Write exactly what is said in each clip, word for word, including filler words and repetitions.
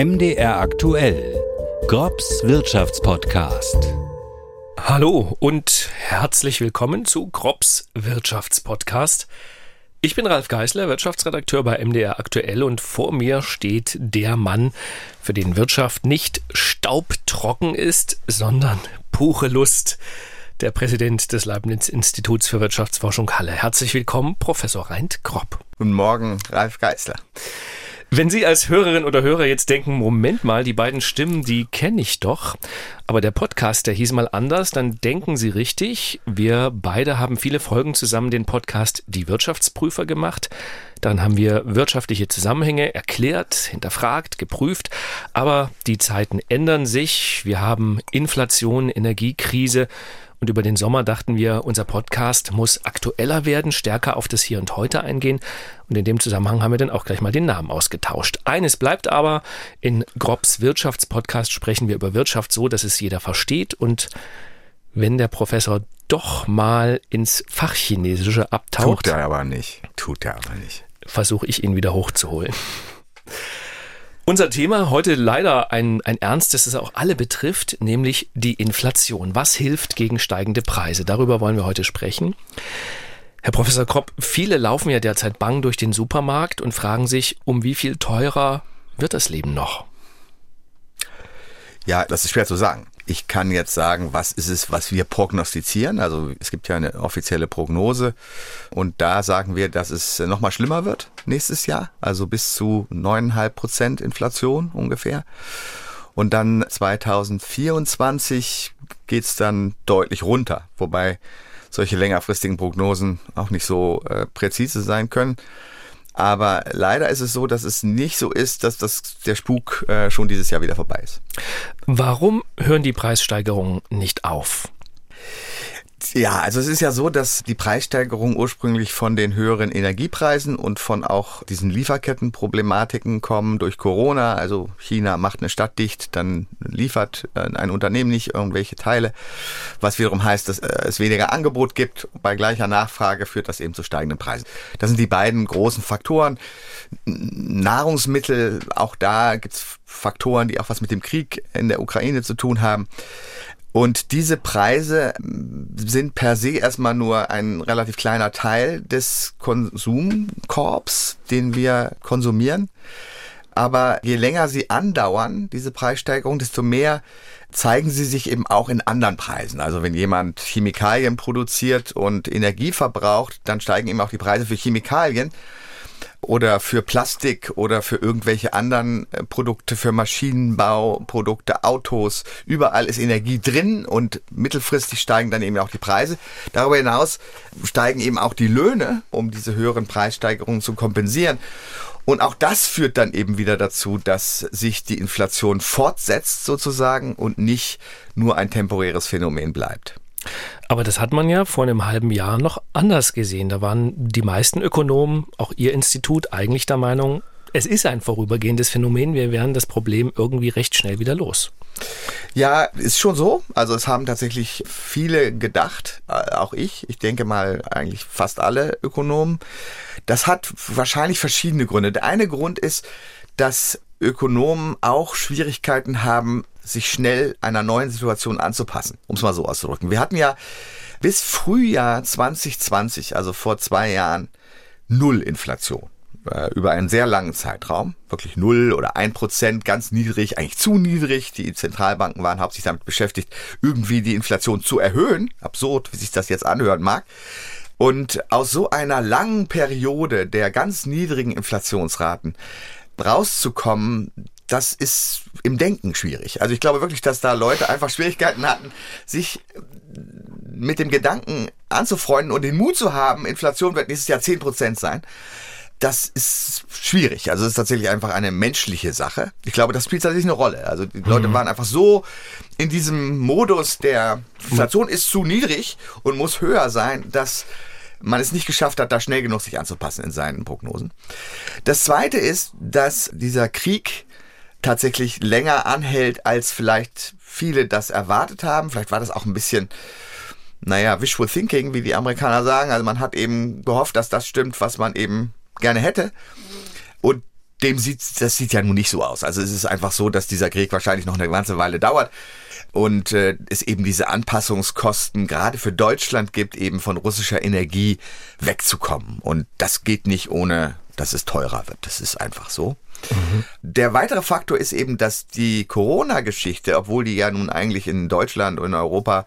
M D R Aktuell, Gropps Wirtschaftspodcast. Hallo und herzlich willkommen zu Gropps Wirtschaftspodcast. Ich bin Ralf Geißler, Wirtschaftsredakteur bei M D R Aktuell, und vor mir steht der Mann, für den Wirtschaft nicht staubtrocken ist, sondern pure Lust. Der Präsident des Leibniz-Instituts für Wirtschaftsforschung Halle. Herzlich willkommen, Professor Reint Gropp. Guten Morgen, Ralf Geißler. Wenn Sie als Hörerin oder Hörer jetzt denken, Moment mal, die beiden Stimmen, die kenne ich doch, aber der Podcast, der hieß mal anders, dann denken Sie richtig. Wir beide haben viele Folgen zusammen den Podcast Die Wirtschaftsprüfer gemacht. Dann haben wir wirtschaftliche Zusammenhänge erklärt, hinterfragt, geprüft. Aber die Zeiten ändern sich. Wir haben Inflation, Energiekrise. Und über den Sommer dachten wir, unser Podcast muss aktueller werden, stärker auf das Hier und Heute eingehen. Und in dem Zusammenhang haben wir dann auch gleich mal den Namen ausgetauscht. Eines bleibt aber, in Gropps Wirtschaftspodcast sprechen wir über Wirtschaft so, dass es jeder versteht. Und wenn der Professor doch mal ins Fachchinesische abtaucht... Tut er aber nicht, tut er aber nicht. Versuche ich, ihn wieder hochzuholen. Unser Thema heute leider ein, ein Ernst, das es auch alle betrifft, nämlich die Inflation. Was hilft gegen steigende Preise? Darüber wollen wir heute sprechen. Herr Professor Gropp, viele laufen ja derzeit bang durch den Supermarkt und fragen sich, um wie viel teurer wird das Leben noch? Ja, das ist schwer zu sagen. Ich kann jetzt sagen, was ist es, was wir prognostizieren? Also es gibt ja eine offizielle Prognose und da sagen wir, dass es nochmal schlimmer wird nächstes Jahr. Also bis zu neun Komma fünf Prozent Inflation ungefähr. Und dann zweitausendvierundzwanzig geht es dann deutlich runter. Wobei solche längerfristigen Prognosen auch nicht so äh, präzise sein können. Aber leider ist es so, dass es nicht so ist, dass das, der Spuk äh, schon dieses Jahr wieder vorbei ist. Warum hören die Preissteigerungen nicht auf? Ja, also es ist ja so, dass die Preissteigerungen ursprünglich von den höheren Energiepreisen und von auch diesen Lieferkettenproblematiken kommen durch Corona. Also China macht eine Stadt dicht, dann liefert ein Unternehmen nicht irgendwelche Teile, was wiederum heißt, dass es weniger Angebot gibt. Bei gleicher Nachfrage führt das eben zu steigenden Preisen. Das sind die beiden großen Faktoren. Nahrungsmittel, auch da gibt's Faktoren, die auch was mit dem Krieg in der Ukraine zu tun haben. Und diese Preise sind per se erstmal nur ein relativ kleiner Teil des Konsumkorbs, den wir konsumieren. Aber je länger sie andauern, diese Preissteigerung, desto mehr zeigen sie sich eben auch in anderen Preisen. Also wenn jemand Chemikalien produziert und Energie verbraucht, dann steigen eben auch die Preise für Chemikalien oder für Plastik oder für irgendwelche anderen Produkte, für Maschinenbau, Produkte, Autos. Überall ist Energie drin und mittelfristig steigen dann eben auch die Preise. Darüber hinaus steigen eben auch die Löhne, um diese höheren Preissteigerungen zu kompensieren. Und auch das führt dann eben wieder dazu, dass sich die Inflation fortsetzt sozusagen und nicht nur ein temporäres Phänomen bleibt. Aber das hat man ja vor einem halben Jahr noch anders gesehen. Da waren die meisten Ökonomen, auch Ihr Institut, eigentlich der Meinung, es ist ein vorübergehendes Phänomen, wir werden das Problem irgendwie recht schnell wieder los. Ja, ist schon so. Also es haben tatsächlich viele gedacht, auch ich. Ich denke mal eigentlich fast alle Ökonomen. Das hat wahrscheinlich verschiedene Gründe. Der eine Grund ist, dass Ökonomen auch Schwierigkeiten haben, sich schnell einer neuen Situation anzupassen, um es mal so auszudrücken. Wir hatten ja bis Frühjahr zwanzig zwanzig, also vor zwei Jahren, null Inflation äh, über einen sehr langen Zeitraum, wirklich null oder ein Prozent, ganz niedrig, eigentlich zu niedrig. Die Zentralbanken waren hauptsächlich damit beschäftigt, irgendwie die Inflation zu erhöhen, absurd, wie sich das jetzt anhören mag. Und aus so einer langen Periode der ganz niedrigen Inflationsraten rauszukommen, das ist im Denken schwierig. Also ich glaube wirklich, dass da Leute einfach Schwierigkeiten hatten, sich mit dem Gedanken anzufreunden und den Mut zu haben, Inflation wird nächstes Jahr zehn Prozent sein. Das ist schwierig. Also es ist tatsächlich einfach eine menschliche Sache. Ich glaube, das spielt tatsächlich eine Rolle. Also die Leute waren einfach so in diesem Modus, der Inflation ist zu niedrig und muss höher sein, dass man es nicht geschafft hat, da schnell genug sich anzupassen in seinen Prognosen. Das Zweite ist, dass dieser Krieg tatsächlich länger anhält, als vielleicht viele das erwartet haben. Vielleicht war das auch ein bisschen, naja, wishful thinking, wie die Amerikaner sagen. Also man hat eben gehofft, dass das stimmt, was man eben gerne hätte. Und dem sieht, das sieht ja nun nicht so aus. Also es ist einfach so, dass dieser Krieg wahrscheinlich noch eine ganze Weile dauert und äh, es eben diese Anpassungskosten gerade für Deutschland gibt, eben von russischer Energie wegzukommen. Und das geht nicht ohne, dass es teurer wird. Das ist einfach so. Mhm. Der weitere Faktor ist eben, dass die Corona-Geschichte, obwohl die ja nun eigentlich in Deutschland und in Europa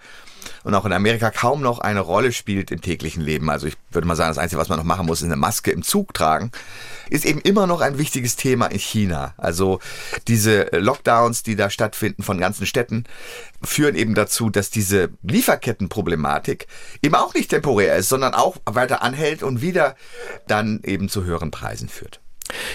und auch in Amerika kaum noch eine Rolle spielt im täglichen Leben, also ich würde mal sagen, das Einzige, was man noch machen muss, ist eine Maske im Zug tragen, ist eben immer noch ein wichtiges Thema in China. Also diese Lockdowns, die da stattfinden von ganzen Städten, führen eben dazu, dass diese Lieferkettenproblematik eben auch nicht temporär ist, sondern auch weiter anhält und wieder dann eben zu höheren Preisen führt.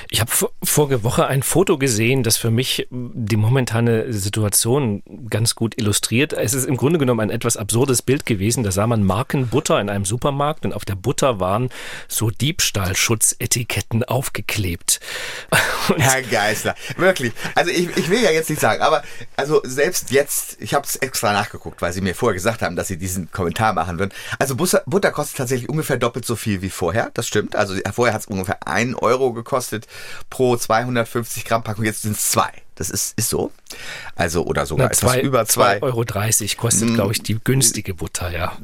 Ich habe vorige Woche ein Foto gesehen, das für mich die momentane Situation ganz gut illustriert. Es ist im Grunde genommen ein etwas absurdes Bild gewesen. Da sah man Markenbutter in einem Supermarkt und auf der Butter waren so Diebstahlschutzetiketten aufgeklebt. Und Herr Geißler, wirklich. Also ich, ich will ja jetzt nicht sagen, aber also selbst jetzt, ich habe es extra nachgeguckt, weil Sie mir vorher gesagt haben, dass Sie diesen Kommentar machen würden. Also Butter kostet tatsächlich ungefähr doppelt so viel wie vorher, das stimmt. Also vorher hat es ungefähr einen Euro gekostet pro zweihundertfünfzig Gramm Packung, jetzt sind es zwei. Das ist, ist so. Also, oder sogar Na, etwas zwei, über zwei. zwei Euro dreißig kostet, glaube ich, die günstige Butter, ja.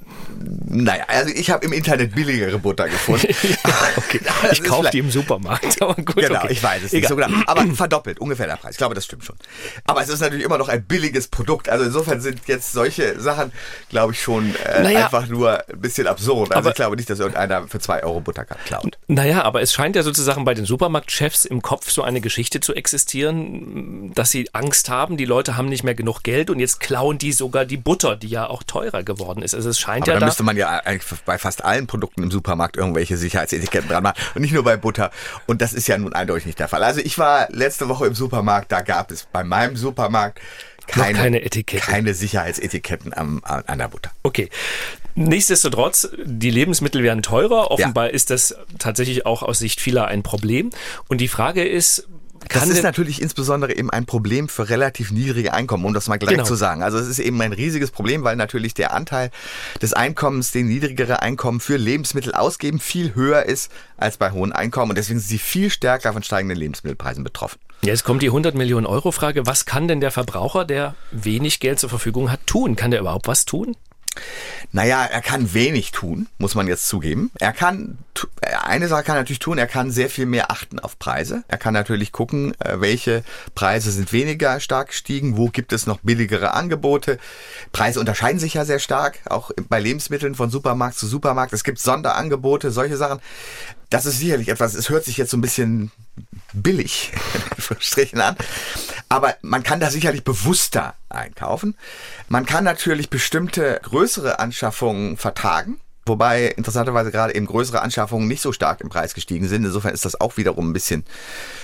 Naja, also ich habe im Internet billigere Butter gefunden. Ja, okay. Ich kaufe die im Supermarkt. Aber gut, genau, okay. Ich weiß es nicht so genau. Aber verdoppelt, ungefähr der Preis. Ich glaube, das stimmt schon. Aber es ist natürlich immer noch ein billiges Produkt. Also insofern sind jetzt solche Sachen, glaube ich, schon äh, naja, einfach nur ein bisschen absurd. Also ich glaube nicht, dass irgendeiner für zwei Euro Butter klaut. Naja, aber es scheint ja sozusagen bei den Supermarktchefs im Kopf so eine Geschichte zu existieren, dass sie Angst haben, die Leute haben nicht mehr genug Geld und jetzt klauen die sogar die Butter, die ja auch teurer geworden ist. Also es scheint aber ja da müsste man ja eigentlich bei fast allen Produkten im Supermarkt irgendwelche Sicherheitsetiketten dran machen und nicht nur bei Butter. Und das ist ja nun eindeutig nicht der Fall. Also ich war letzte Woche im Supermarkt, da gab es bei meinem Supermarkt keine, keine Etiketten, keine Sicherheitsetiketten am, an der Butter. Okay. Nichtsdestotrotz, die Lebensmittel werden teurer. Offenbar ja. Ist das tatsächlich auch aus Sicht vieler ein Problem. Und die Frage ist, Kann das ist natürlich insbesondere eben ein Problem für relativ niedrige Einkommen, um das mal gleich genau. zu sagen. Also es ist eben ein riesiges Problem, weil natürlich der Anteil des Einkommens, den niedrigere Einkommen für Lebensmittel ausgeben, viel höher ist als bei hohen Einkommen. Und deswegen sind sie viel stärker von steigenden Lebensmittelpreisen betroffen. Jetzt kommt die hundert Millionen Euro Frage. Was kann denn der Verbraucher, der wenig Geld zur Verfügung hat, tun? Kann der überhaupt was tun? Naja, er kann wenig tun, muss man jetzt zugeben. Er kann, eine Sache kann er natürlich tun, er kann sehr viel mehr achten auf Preise. Er kann natürlich gucken, welche Preise sind weniger stark gestiegen, wo gibt es noch billigere Angebote. Preise unterscheiden sich ja sehr stark, auch bei Lebensmitteln von Supermarkt zu Supermarkt. Es gibt Sonderangebote, solche Sachen. Das ist sicherlich etwas, es hört sich jetzt so ein bisschen billig an, aber man kann da sicherlich bewusster einkaufen. Man kann natürlich bestimmte größere Anschaffungen vertagen, wobei interessanterweise gerade eben größere Anschaffungen nicht so stark im Preis gestiegen sind. Insofern ist das auch wiederum ein bisschen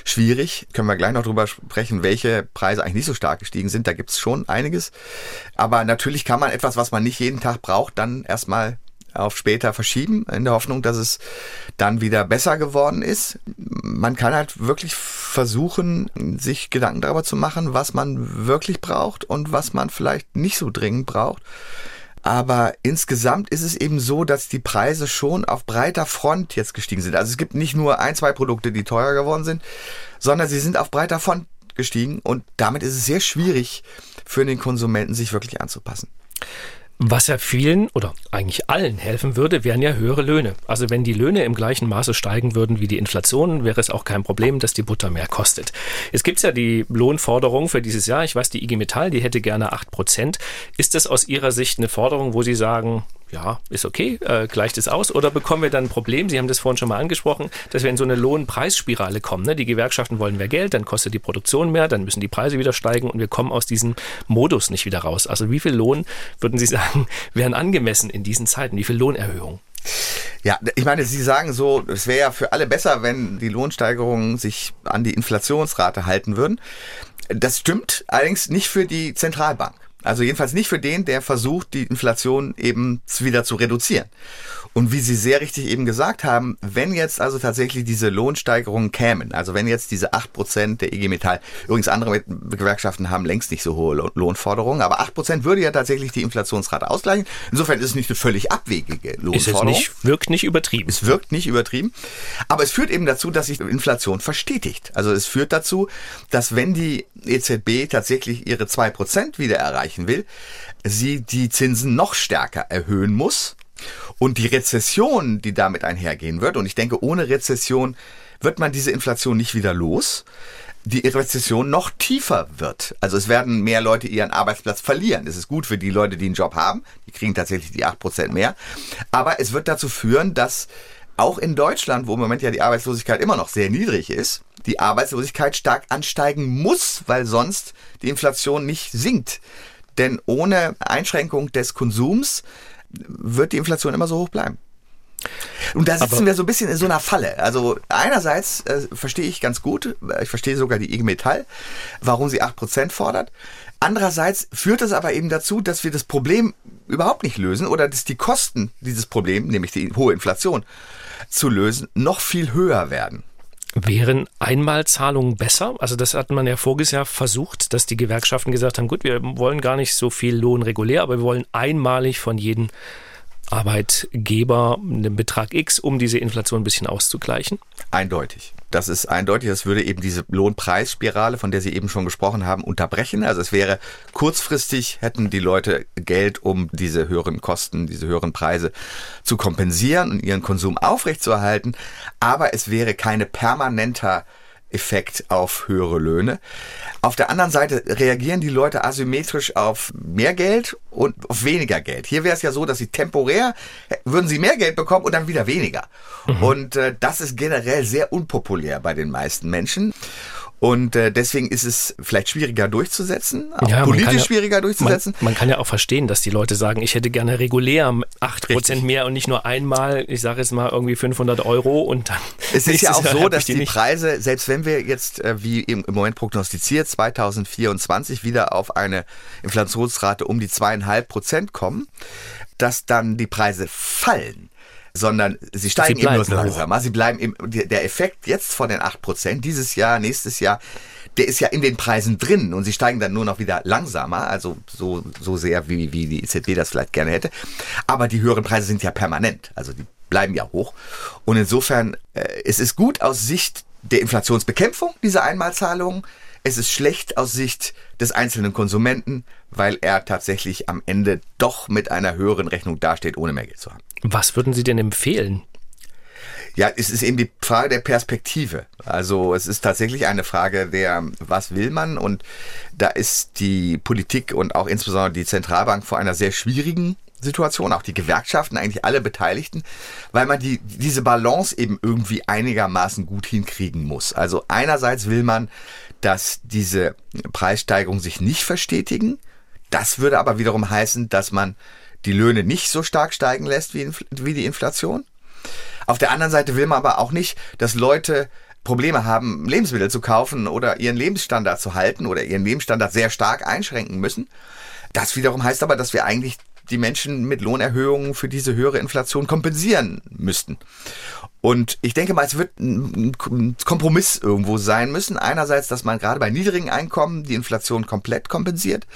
schwierig. Können wir gleich noch drüber sprechen, welche Preise eigentlich nicht so stark gestiegen sind. Da gibt es schon einiges. Aber natürlich kann man etwas, was man nicht jeden Tag braucht, dann erstmal auf später verschieben, in der Hoffnung, dass es dann wieder besser geworden ist. Man kann halt wirklich versuchen, sich Gedanken darüber zu machen, was man wirklich braucht und was man vielleicht nicht so dringend braucht. Aber insgesamt ist es eben so, dass die Preise schon auf breiter Front jetzt gestiegen sind. Also es gibt nicht nur ein, zwei Produkte, die teurer geworden sind, sondern sie sind auf breiter Front gestiegen und damit ist es sehr schwierig für den Konsumenten, sich wirklich anzupassen. Was ja vielen oder eigentlich allen helfen würde, wären ja höhere Löhne. Also wenn die Löhne im gleichen Maße steigen würden wie die Inflation, wäre es auch kein Problem, dass die Butter mehr kostet. Es gibt ja die Lohnforderung für dieses Jahr. Ich weiß, die I G Metall, die hätte gerne acht Prozent. Ist das aus Ihrer Sicht eine Forderung, wo Sie sagen, ja, ist okay, äh, gleicht es aus? Oder bekommen wir dann ein Problem, Sie haben das vorhin schon mal angesprochen, dass wir in so eine Lohnpreisspirale kommen, ne? Die Gewerkschaften wollen mehr Geld, dann kostet die Produktion mehr, dann müssen die Preise wieder steigen und wir kommen aus diesem Modus nicht wieder raus. Also wie viel Lohn, würden Sie sagen, wären angemessen in diesen Zeiten? Wie viel Lohnerhöhung? Ja, ich meine, Sie sagen so, es wäre ja für alle besser, wenn die Lohnsteigerungen sich an die Inflationsrate halten würden. Das stimmt allerdings nicht für die Zentralbank. Also jedenfalls nicht für den, der versucht, die Inflation eben wieder zu reduzieren. Und wie Sie sehr richtig eben gesagt haben, wenn jetzt also tatsächlich diese Lohnsteigerungen kämen, also wenn jetzt diese acht Prozent der I G Metall, übrigens andere Gewerkschaften haben längst nicht so hohe Lohnforderungen, aber acht Prozent würde ja tatsächlich die Inflationsrate ausgleichen. Insofern ist es nicht eine völlig abwegige Lohnforderung. Es wirkt nicht übertrieben. Es wirkt nicht übertrieben, aber es führt eben dazu, dass sich Inflation verstetigt. Also es führt dazu, dass wenn die E Z B tatsächlich ihre zwei Prozent wieder erreichen will, sie die Zinsen noch stärker erhöhen muss. Und die Rezession, die damit einhergehen wird, und ich denke, ohne Rezession wird man diese Inflation nicht wieder los, die Rezession noch tiefer wird. Also es werden mehr Leute ihren Arbeitsplatz verlieren. Es ist gut für die Leute, die einen Job haben. Die kriegen tatsächlich die acht Prozent mehr. Aber es wird dazu führen, dass auch in Deutschland, wo im Moment ja die Arbeitslosigkeit immer noch sehr niedrig ist, die Arbeitslosigkeit stark ansteigen muss, weil sonst die Inflation nicht sinkt. Denn ohne Einschränkung des Konsums wird die Inflation immer so hoch bleiben. Und da sitzen aber wir so ein bisschen in so einer Falle. Also einerseits äh, verstehe ich ganz gut, ich verstehe sogar die I G Metall, warum sie acht Prozent fordert. Andererseits führt es aber eben dazu, dass wir das Problem überhaupt nicht lösen oder dass die Kosten dieses Problems, nämlich die hohe Inflation, zu lösen, noch viel höher werden. Wären Einmalzahlungen besser? Also das hat man ja voriges Jahr versucht, dass die Gewerkschaften gesagt haben, gut, wir wollen gar nicht so viel Lohn regulär, aber wir wollen einmalig von jedem Arbeitgeber einen Betrag X, um diese Inflation ein bisschen auszugleichen? Eindeutig. Das ist eindeutig. Das würde eben diese Lohnpreisspirale, von der Sie eben schon gesprochen haben, unterbrechen. Also es wäre kurzfristig, hätten die Leute Geld, um diese höheren Kosten, diese höheren Preise zu kompensieren und ihren Konsum aufrechtzuerhalten. Aber es wäre keine permanenter Effekt auf höhere Löhne. Auf der anderen Seite reagieren die Leute asymmetrisch auf mehr Geld und auf weniger Geld. Hier wäre es ja so, dass sie temporär, würden sie mehr Geld bekommen und dann wieder weniger. Mhm. Und äh, das ist generell sehr unpopulär bei den meisten Menschen. Und äh, deswegen ist es vielleicht schwieriger durchzusetzen, auch ja, politisch ja, schwieriger durchzusetzen. Man, man kann ja auch verstehen, dass die Leute sagen, ich hätte gerne regulär acht Prozent richtig mehr und nicht nur einmal, ich sage jetzt mal irgendwie fünfhundert Euro und dann... Es ist ja auch so, dass die, die Preise, selbst wenn wir jetzt, äh, wie im, im Moment prognostiziert, zwanzig vierundzwanzig wieder auf eine Inflationsrate um die zwei Komma fünf Prozent kommen, dass dann die Preise fallen. Sondern sie steigen sie eben nur langsamer. Sie bleiben im, der Effekt jetzt von den acht Prozent dieses Jahr, nächstes Jahr, der ist ja in den Preisen drin und sie steigen dann nur noch wieder langsamer, also so, so sehr, wie, wie die E Z B das vielleicht gerne hätte. Aber die höheren Preise sind ja permanent, also die bleiben ja hoch. Und insofern, äh, es ist gut aus Sicht der Inflationsbekämpfung, diese Einmalzahlungen. Es ist schlecht aus Sicht des einzelnen Konsumenten, weil er tatsächlich am Ende doch mit einer höheren Rechnung dasteht, ohne mehr Geld zu haben. Was würden Sie denn empfehlen? Ja, es ist eben die Frage der Perspektive. Also es ist tatsächlich eine Frage der, was will man? Und da ist die Politik und auch insbesondere die Zentralbank vor einer sehr schwierigen Situation, auch die Gewerkschaften, eigentlich alle Beteiligten, weil man die, diese Balance eben irgendwie einigermaßen gut hinkriegen muss. Also einerseits will man, dass diese Preissteigerungen sich nicht verstetigen. Das würde aber wiederum heißen, dass man die Löhne nicht so stark steigen lässt wie, wie die Inflation. Auf der anderen Seite will man aber auch nicht, dass Leute Probleme haben, Lebensmittel zu kaufen oder ihren Lebensstandard zu halten oder ihren Lebensstandard sehr stark einschränken müssen. Das wiederum heißt aber, dass wir eigentlich die Menschen mit Lohnerhöhungen für diese höhere Inflation kompensieren müssten. Und ich denke mal, es wird ein Kompromiss irgendwo sein müssen. Einerseits, dass man gerade bei niedrigen Einkommen die Inflation komplett kompensiert,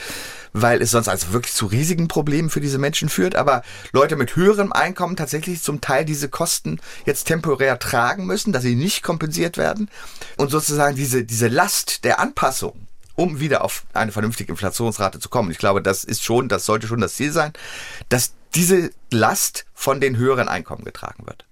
weil es sonst also wirklich zu riesigen Problemen für diese Menschen führt. Aber Leute mit höherem Einkommen tatsächlich zum Teil diese Kosten jetzt temporär tragen müssen, dass sie nicht kompensiert werden. Und sozusagen diese, diese Last der Anpassung, um wieder auf eine vernünftige Inflationsrate zu kommen. Ich glaube, das ist schon, das sollte schon das Ziel sein, dass diese Last von den höheren Einkommen getragen wird.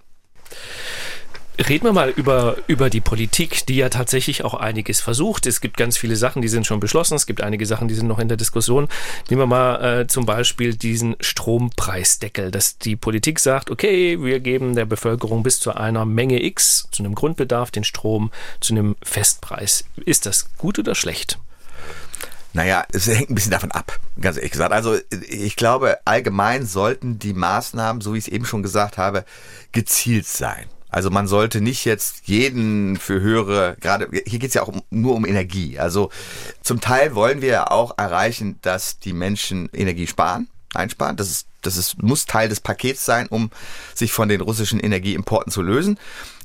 Reden wir mal über, über die Politik, die ja tatsächlich auch einiges versucht. Es gibt ganz viele Sachen, die sind schon beschlossen. Es gibt einige Sachen, die sind noch in der Diskussion. Nehmen wir mal äh, zum Beispiel diesen Strompreisdeckel, dass die Politik sagt, okay, wir geben der Bevölkerung bis zu einer Menge X, zu einem Grundbedarf, den Strom zu einem Festpreis. Ist das gut oder schlecht? Naja, es hängt ein bisschen davon ab, ganz ehrlich gesagt. Also ich glaube, allgemein sollten die Maßnahmen, so wie ich es eben schon gesagt habe, gezielt sein. Also man sollte nicht jetzt jeden für höhere, gerade hier geht es ja auch um, nur um Energie. Also zum Teil wollen wir ja auch erreichen, dass die Menschen Energie sparen, einsparen. Das ist, das ist, muss Teil des Pakets sein, um sich von den russischen Energieimporten zu lösen.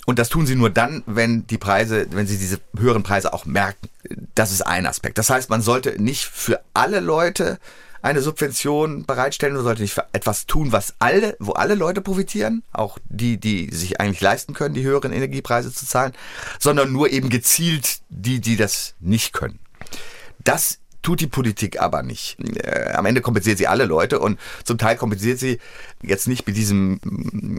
Und das tun sie nur dann, wenn die Preise, wenn sie diese höheren Preise auch merken. Das ist ein Aspekt. Das heißt, man sollte nicht für alle Leute eine Subvention bereitstellen, man sollte nicht für etwas tun, was alle, wo alle Leute profitieren, auch die, die sich eigentlich leisten können, die höheren Energiepreise zu zahlen, sondern nur eben gezielt die, die das nicht können. Das tut die Politik aber nicht. Äh, am Ende kompensiert sie alle Leute und zum Teil kompensiert sie jetzt nicht mit diesem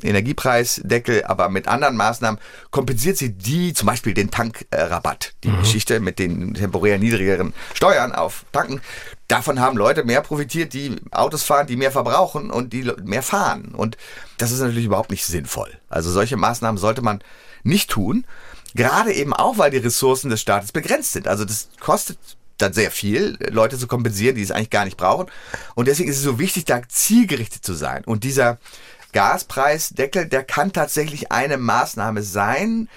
Energiepreisdeckel, aber mit anderen Maßnahmen kompensiert sie die, zum Beispiel den Tankrabatt, die mhm. Geschichte mit den temporär niedrigeren Steuern auf Tanken. Davon haben Leute mehr profitiert, die Autos fahren, die mehr verbrauchen und die mehr fahren. Und das ist natürlich überhaupt nicht sinnvoll. Also solche Maßnahmen sollte man nicht tun, gerade eben auch, weil die Ressourcen des Staates begrenzt sind. Also das kostet dann sehr viel, Leute zu kompensieren, die es eigentlich gar nicht brauchen. Und deswegen ist es so wichtig, da zielgerichtet zu sein. Und dieser Gaspreisdeckel, der kann tatsächlich eine Maßnahme sein,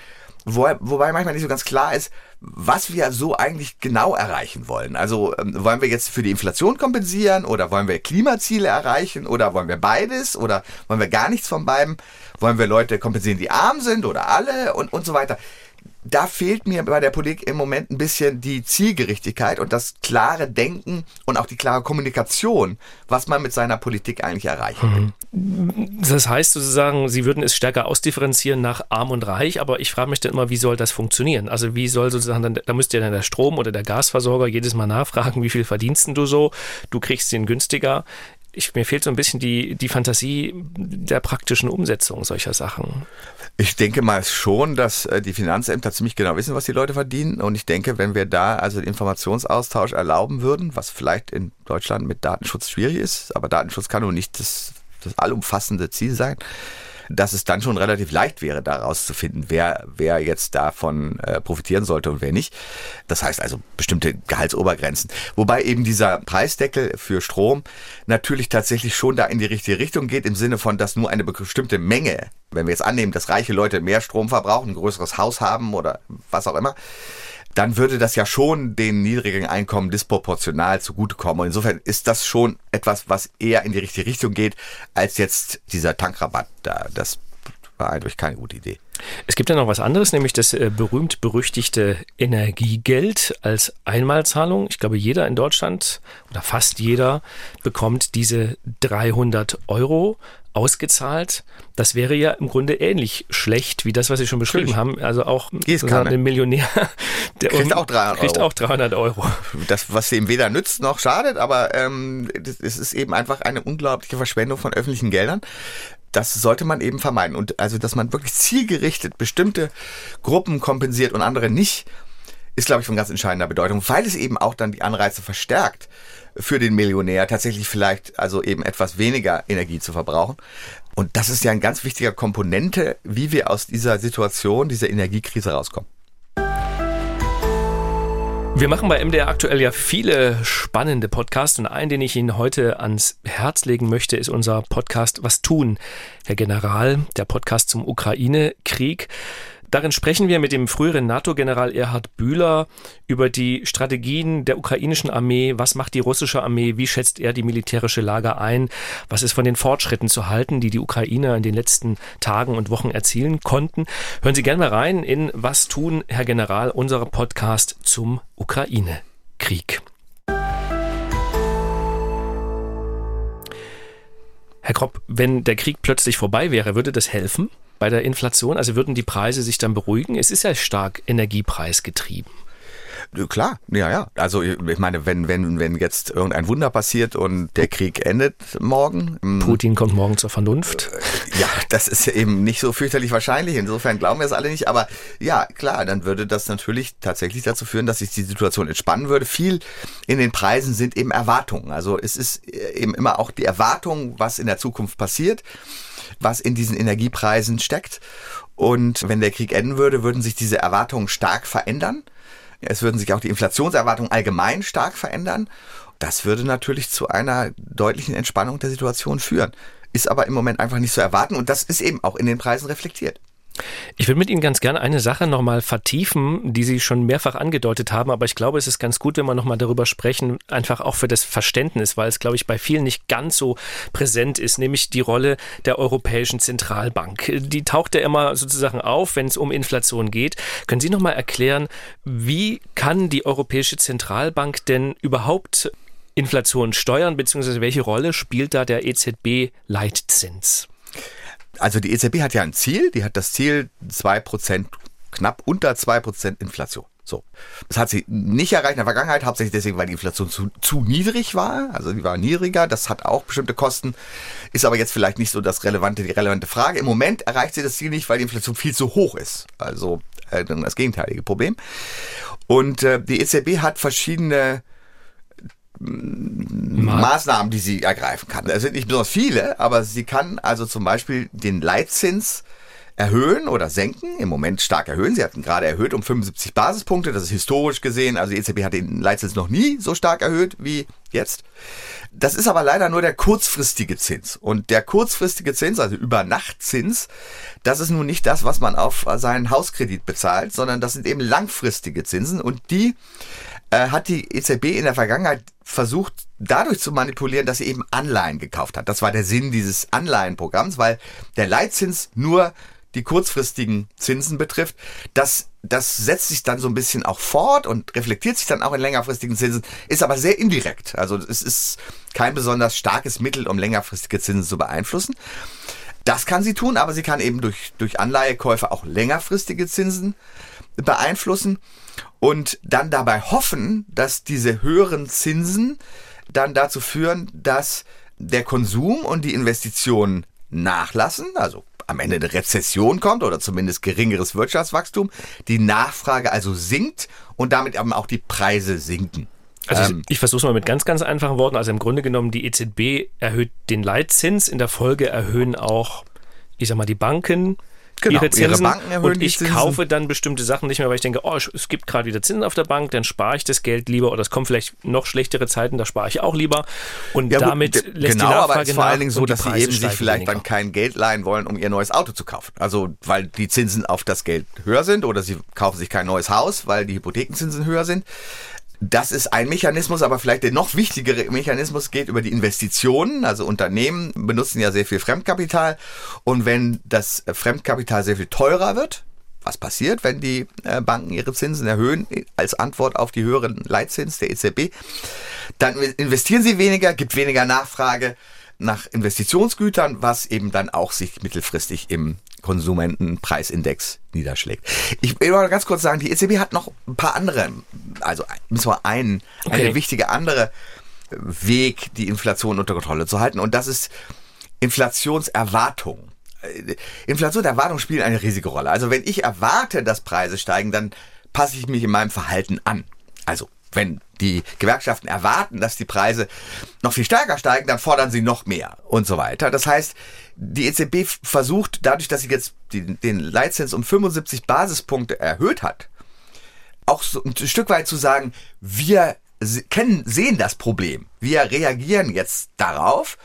wo, wobei manchmal nicht so ganz klar ist, was wir so eigentlich genau erreichen wollen. Also ähm, wollen wir jetzt für die Inflation kompensieren oder wollen wir Klimaziele erreichen oder wollen wir beides oder wollen wir gar nichts von beidem? Wollen wir Leute kompensieren, die arm sind oder alle und, und so weiter? Da fehlt mir bei der Politik im Moment ein bisschen die Zielgerichtigkeit und das klare Denken und auch die klare Kommunikation, was man mit seiner Politik eigentlich erreichen will. Das heißt sozusagen, Sie würden es stärker ausdifferenzieren nach Arm und Reich, aber ich frage mich dann immer, wie soll das funktionieren? Also wie soll sozusagen, dann, da müsste ja dann der Strom- oder der Gasversorger jedes Mal nachfragen, wie viel verdienst denn du so? Du kriegst den günstiger. Ich, mir fehlt so ein bisschen die, die Fantasie der praktischen Umsetzung solcher Sachen. Ich denke mal schon, dass die Finanzämter ziemlich genau wissen, was die Leute verdienen. Und ich denke, wenn wir da also den Informationsaustausch erlauben würden, was vielleicht in Deutschland mit Datenschutz schwierig ist, aber Datenschutz kann nun nicht das, das allumfassende Ziel sein, dass es dann schon relativ leicht wäre, da rauszufinden, wer, wer jetzt davon äh, profitieren sollte und wer nicht. Das heißt also bestimmte Gehaltsobergrenzen. Wobei eben dieser Preisdeckel für Strom natürlich tatsächlich schon da in die richtige Richtung geht, im Sinne von, dass nur eine bestimmte Menge, wenn wir jetzt annehmen, dass reiche Leute mehr Strom verbrauchen, ein größeres Haus haben oder was auch immer, dann würde das ja schon den niedrigen Einkommen disproportional zugutekommen. Und insofern ist das schon etwas, was eher in die richtige Richtung geht, als jetzt dieser Tankrabatt da. Das war eigentlich keine gute Idee. Es gibt ja noch was anderes, nämlich das äh, berühmt-berüchtigte Energiegeld als Einmalzahlung. Ich glaube, jeder in Deutschland oder fast jeder bekommt diese dreihundert Euro ausgezahlt. Das wäre ja im Grunde ähnlich schlecht wie das, was Sie schon beschrieben Natürlich. haben. Also auch ein Millionär, der kriegt auch dreihundert Euro. Kriegt auch dreihundert Euro. Das, was dem weder nützt noch schadet, aber ähm, es ist eben einfach eine unglaubliche Verschwendung von öffentlichen Geldern. Das sollte man eben vermeiden. Und also, dass man wirklich zielgerichtet bestimmte Gruppen kompensiert und andere nicht, ist, glaube ich, von ganz entscheidender Bedeutung, weil es eben auch dann die Anreize verstärkt, für den Millionär tatsächlich vielleicht also eben etwas weniger Energie zu verbrauchen. Und das ist ja ein ganz wichtiger Komponente, wie wir aus dieser Situation, dieser Energiekrise rauskommen. Wir machen bei M D R aktuell ja viele spannende Podcasts und einen, den ich Ihnen heute ans Herz legen möchte, ist unser Podcast Was tun, Herr General, der Podcast zum Ukraine-Krieg. Darin sprechen wir mit dem früheren NATO-General Erhard Bühler über die Strategien der ukrainischen Armee. Was macht die russische Armee? Wie schätzt er die militärische Lage ein? Was ist von den Fortschritten zu halten, die die Ukrainer in den letzten Tagen und Wochen erzielen konnten? Hören Sie gerne mal rein in Was tun, Herr General, unser Podcast zum Ukraine-Krieg. Herr Gropp, wenn der Krieg plötzlich vorbei wäre, würde das helfen? Bei der Inflation, also würden die Preise sich dann beruhigen? Es ist ja stark energiepreisgetrieben. Klar, ja, ja. Also ich meine, wenn, wenn, wenn jetzt irgendein Wunder passiert und der Krieg endet morgen. Putin kommt morgen zur Vernunft. Ja, das ist ja eben nicht so fürchterlich wahrscheinlich. Insofern glauben wir es alle nicht. Aber ja, klar, dann würde das natürlich tatsächlich dazu führen, dass sich die Situation entspannen würde. Viel in den Preisen sind eben Erwartungen. Also es ist eben immer auch die Erwartung, was in der Zukunft passiert, was in diesen Energiepreisen steckt. Und wenn der Krieg enden würde, würden sich diese Erwartungen stark verändern. Es würden sich auch die Inflationserwartungen allgemein stark verändern. Das würde natürlich zu einer deutlichen Entspannung der Situation führen. Ist aber im Moment einfach nicht zu erwarten. Und das ist eben auch in den Preisen reflektiert. Ich würde mit Ihnen ganz gerne eine Sache nochmal vertiefen, die Sie schon mehrfach angedeutet haben, aber ich glaube, es ist ganz gut, wenn wir nochmal darüber sprechen, einfach auch für das Verständnis, weil es, glaube ich, bei vielen nicht ganz so präsent ist, nämlich die Rolle der Europäischen Zentralbank. Die taucht ja immer sozusagen auf, wenn es um Inflation geht. Können Sie nochmal erklären, wie kann die Europäische Zentralbank denn überhaupt Inflation steuern, beziehungsweise welche Rolle spielt da der E Z B-Leitzins? Also die E Z B hat ja ein Ziel, die hat das Ziel zwei Prozent, knapp unter zwei Prozent Inflation. So. Das hat sie nicht erreicht in der Vergangenheit, hauptsächlich deswegen, weil die Inflation zu, zu niedrig war, also die war niedriger, das hat auch bestimmte Kosten, ist aber jetzt vielleicht nicht so das relevante, die relevante Frage. Im Moment erreicht sie das Ziel nicht, weil die Inflation viel zu hoch ist, also äh, das gegenteilige Problem. Und äh, die E Z B hat verschiedene Maßnahmen, die sie ergreifen kann. Es sind nicht besonders viele, aber sie kann also zum Beispiel den Leitzins erhöhen oder senken, im Moment stark erhöhen. Sie hat ihn gerade erhöht um fünfundsiebzig Basispunkte, das ist historisch gesehen, also die E Z B hat den Leitzins noch nie so stark erhöht wie jetzt. Das ist aber leider nur der kurzfristige Zins. Und der kurzfristige Zins, also Übernachtzins, das ist nun nicht das, was man auf seinen Hauskredit bezahlt, sondern das sind eben langfristige Zinsen und die hat die E Z B in der Vergangenheit versucht, dadurch zu manipulieren, dass sie eben Anleihen gekauft hat. Das war der Sinn dieses Anleihenprogramms, weil der Leitzins nur die kurzfristigen Zinsen betrifft. Das, das setzt sich dann so ein bisschen auch fort und reflektiert sich dann auch in längerfristigen Zinsen, ist aber sehr indirekt. Also es ist kein besonders starkes Mittel, um längerfristige Zinsen zu beeinflussen. Das kann sie tun, aber sie kann eben durch, durch Anleihekäufe auch längerfristige Zinsen beeinflussen und dann dabei hoffen, dass diese höheren Zinsen dann dazu führen, dass der Konsum und die Investitionen nachlassen, also am Ende eine Rezession kommt oder zumindest geringeres Wirtschaftswachstum, die Nachfrage also sinkt und damit eben auch die Preise sinken. Also ich, ich versuche es mal mit ganz, ganz einfachen Worten. Also im Grunde genommen, die E Z B erhöht den Leitzins, in der Folge erhöhen auch, ich sag mal, die Banken, genau, ihre Zinsen, ihre Banken erhöhen und ich die Zinsen. Kaufe dann bestimmte Sachen nicht mehr, weil ich denke, oh, es gibt gerade wieder Zinsen auf der Bank, dann spare ich das Geld lieber oder es kommen vielleicht noch schlechtere Zeiten, da spare ich auch lieber und ja, damit gut, lässt genau, die Nachfrage aber es ist vor allen Dingen so, dass sie eben sich vielleicht weniger. Dann kein Geld leihen wollen, um ihr neues Auto zu kaufen. Also weil die Zinsen auf das Geld höher sind oder sie kaufen sich kein neues Haus, weil die Hypothekenzinsen höher sind. Das ist ein Mechanismus, aber vielleicht der noch wichtigere Mechanismus geht über die Investitionen. Also Unternehmen benutzen ja sehr viel Fremdkapital und wenn das Fremdkapital sehr viel teurer wird, was passiert, wenn die Banken ihre Zinsen erhöhen als Antwort auf die höheren Leitzins der E Z B, dann investieren sie weniger, gibt weniger Nachfrage nach Investitionsgütern, was eben dann auch sich mittelfristig im Konsumentenpreisindex niederschlägt. Ich will mal ganz kurz sagen, die E Z B hat noch ein paar andere, also müssen wir einen, okay. eine wichtige andere Weg, die Inflation unter Kontrolle zu halten und das ist Inflationserwartung. Inflation und Erwartung spielen eine riesige Rolle. Also wenn ich erwarte, dass Preise steigen, dann passe ich mich in meinem Verhalten an. Also wenn die Gewerkschaften erwarten, dass die Preise noch viel stärker steigen, dann fordern sie noch mehr und so weiter. Das heißt, die E Z B versucht, dadurch, dass sie jetzt den Leitzins um fünfundsiebzig Basispunkte erhöht hat, auch so ein Stück weit zu sagen, wir kennen, sehen das Problem, wir reagieren jetzt darauf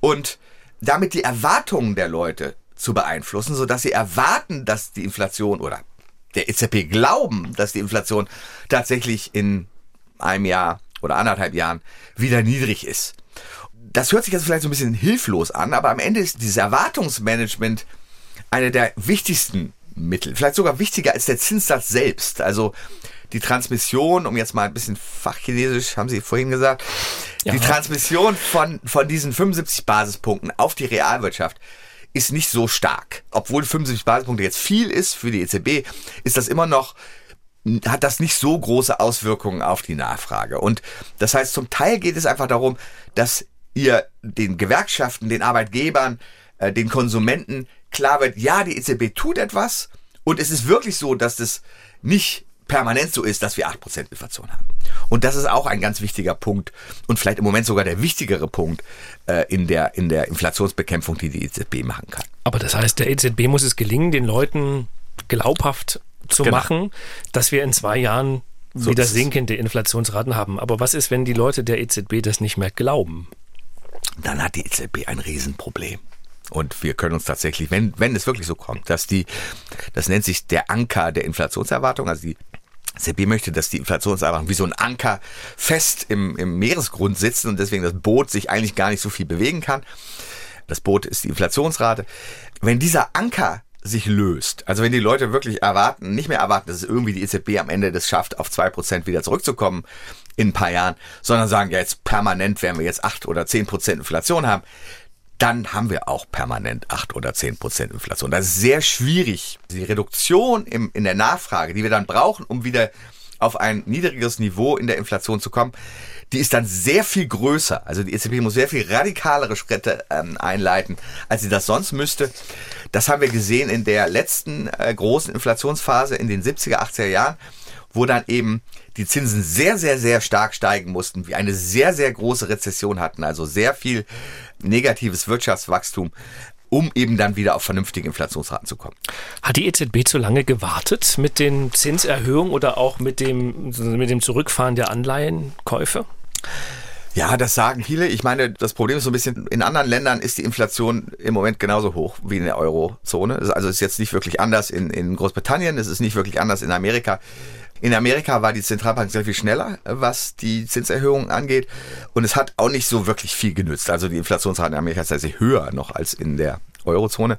und damit die Erwartungen der Leute zu beeinflussen, sodass sie erwarten, dass die Inflation oder der E Z B glauben, dass die Inflation tatsächlich in einem Jahr oder anderthalb Jahren wieder niedrig ist. Das hört sich jetzt vielleicht so ein bisschen hilflos an, aber am Ende ist dieses Erwartungsmanagement eine der wichtigsten Mittel. Vielleicht sogar wichtiger als der Zinssatz selbst. Also die Transmission, um jetzt mal ein bisschen fachchinesisch, haben Sie vorhin gesagt, ja. Die Transmission von, von diesen fünfundsiebzig Basispunkten auf die Realwirtschaft ist nicht so stark. Obwohl fünfundsiebzig Basispunkte jetzt viel ist für die E Z B, ist das immer noch, hat das nicht so große Auswirkungen auf die Nachfrage. Und das heißt, zum Teil geht es einfach darum, dass ihr den Gewerkschaften, den Arbeitgebern, äh, den Konsumenten klar wird, ja, die E Z B tut etwas und es ist wirklich so, dass das nicht permanent so ist, dass wir acht Prozent Inflation haben. Und das ist auch ein ganz wichtiger Punkt und vielleicht im Moment sogar der wichtigere Punkt äh, in der, in der Inflationsbekämpfung, die die E Z B machen kann. Aber das heißt, der E Z B muss es gelingen, den Leuten glaubhaft zu genau. machen, dass wir in zwei Jahren so wieder sinkende Inflationsraten haben. Aber was ist, wenn die Leute der E Z B das nicht mehr glauben? Dann hat die E Z B ein Riesenproblem. Und wir können uns tatsächlich, wenn, wenn es wirklich so kommt, dass die, das nennt sich der Anker der Inflationserwartung, also die E Z B möchte, dass die Inflationserwartung wie so ein Anker fest im, im Meeresgrund sitzen und deswegen das Boot sich eigentlich gar nicht so viel bewegen kann. Das Boot ist die Inflationsrate. Wenn dieser Anker sich löst, also wenn die Leute wirklich erwarten, nicht mehr erwarten, dass es irgendwie die E Z B am Ende das schafft, auf zwei Prozent wieder zurückzukommen in ein paar Jahren, sondern sagen, ja jetzt permanent werden wir jetzt acht oder zehn Prozent Inflation haben, dann haben wir auch permanent acht oder zehn Prozent Inflation. Das ist sehr schwierig. Die Reduktion im, in der Nachfrage, die wir dann brauchen, um wieder auf ein niedrigeres Niveau in der Inflation zu kommen, die ist dann sehr viel größer. Also die E Z B muss sehr viel radikalere Schritte ähm, einleiten, als sie das sonst müsste. Das haben wir gesehen in der letzten äh, großen Inflationsphase in den siebziger, achtziger Jahren, wo dann eben die Zinsen sehr, sehr, sehr stark steigen mussten, wir eine sehr, sehr große Rezession hatten, also sehr viel negatives Wirtschaftswachstum, um eben dann wieder auf vernünftige Inflationsraten zu kommen. Hat die E Z B zu lange gewartet mit den Zinserhöhungen oder auch mit dem, mit dem Zurückfahren der Anleihenkäufe? Ja, das sagen viele. Ich meine, das Problem ist so ein bisschen, in anderen Ländern ist die Inflation im Moment genauso hoch wie in der Eurozone. Also es ist jetzt nicht wirklich anders in, in Großbritannien, es ist nicht wirklich anders in Amerika. In Amerika war die Zentralbank sehr viel schneller, was die Zinserhöhungen angeht. Und es hat auch nicht so wirklich viel genützt. Also die Inflationsrate in Amerika ist tatsächlich höher noch als in der Eurozone.